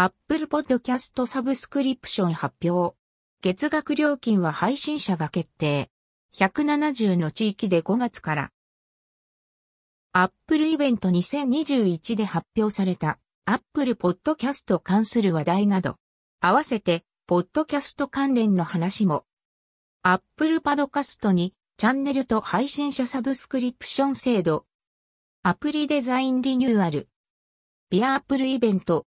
Apple Podcast サブスクリプション発表。月額料金は配信者が決定。170の地域で5月から。Apple イベント2021で発表された Apple Podcast 関する話題など、合わせて、Podcast 関連の話も。Apple Podcast にチャンネルと配信者サブスクリプション制度。アプリデザインリニューアル。via Apple イベント。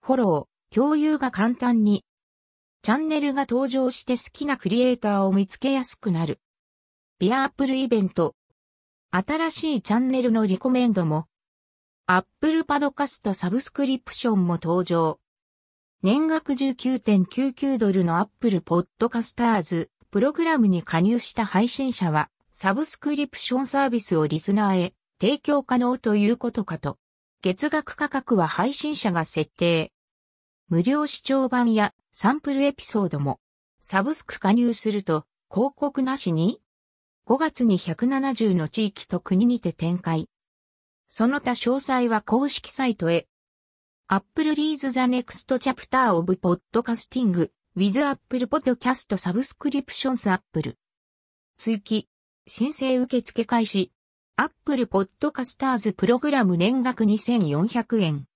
フォロー、共有が簡単に。チャンネルが登場して好きなクリエイターを見つけやすくなる。via Apple イベント。新しいチャンネルのリコメンドも。Apple Podcast サブスクリプションも登場。年額 $19.99 ドルの Apple Podcasters プログラムに加入した配信者は、サブスクリプションサービスをリスナーへ提供可能ということかと。月額価格は配信者が設定。無料視聴版やサンプルエピソードもサブスク加入すると広告なしに5月に170の地域と国にて展開。その他詳細は公式サイトへ。Apple Reads The Next Chapter of Podcasting with Apple Podcast Subscriptions Apple 追記申請受付開始Apple Podcasters プログラム年額2400円。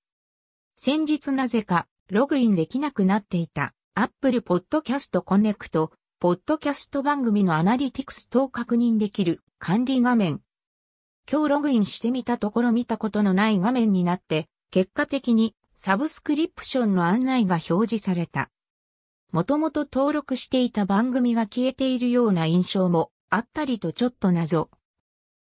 先日なぜかログインできなくなっていた Apple Podcast Connect、ポッドキャスト番組のアナリティクス等を確認できる管理画面。今日ログインしてみたところ見たことのない画面になって、結果的にサブスクリプションの案内が表示された。もともと登録していた番組が消えているような印象もあったりとちょっと謎。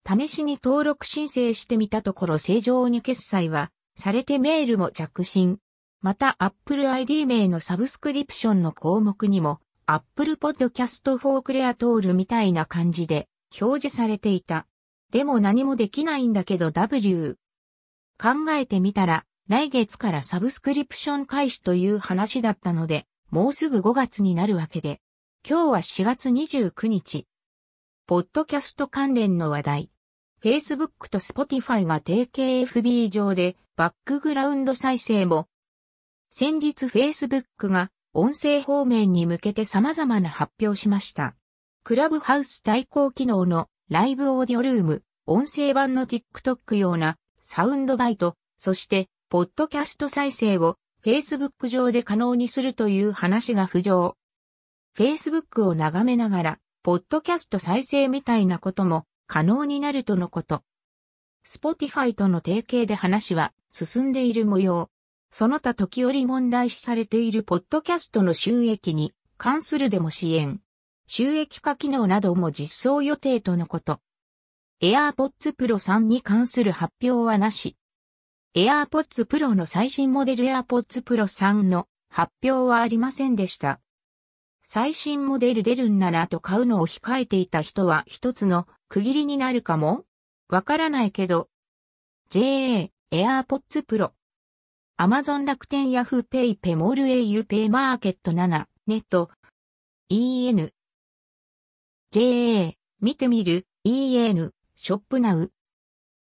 試しに登録申請してみたところ正常に決済はされてメールも着信。また Apple ID 名のサブスクリプションの項目にも Apple Podcast for Creators みたいな感じで表示されていた。でも何もできないんだけど 考えてみたら来月からサブスクリプション開始という話だったのでもうすぐ5月になるわけで。今日は4月29日。ポッドキャスト関連の話題。Facebook と Spotify が提携 FB 上でバックグラウンド再生も。先日 Facebook が音声方面に向けて様々な発表しました。クラブハウス対抗機能のライブオーディオルーム、音声版の TikTok 用なサウンドバイト、そしてポッドキャスト再生を Facebook 上で可能にするという話が浮上。Facebook を眺めながら、ポッドキャスト再生みたいなことも可能になるとのこと。Spotify との提携で話は進んでいる模様。その他時折問題視されているポッドキャストの収益に関するでも支援、収益化機能なども実装予定とのこと。AirPods Pro 3に関する発表はなし。AirPods Pro の最新モデル AirPods Pro 3の発表はありませんでした。最新モデル出るんならと買うのを控えていた人は一つの区切りになるかもわからないけど。JA AirPods Pro Amazon 楽天 Yahoo! ペイペモール au ペイマーケット7ネット EN JA 見てみる EN ショップナウ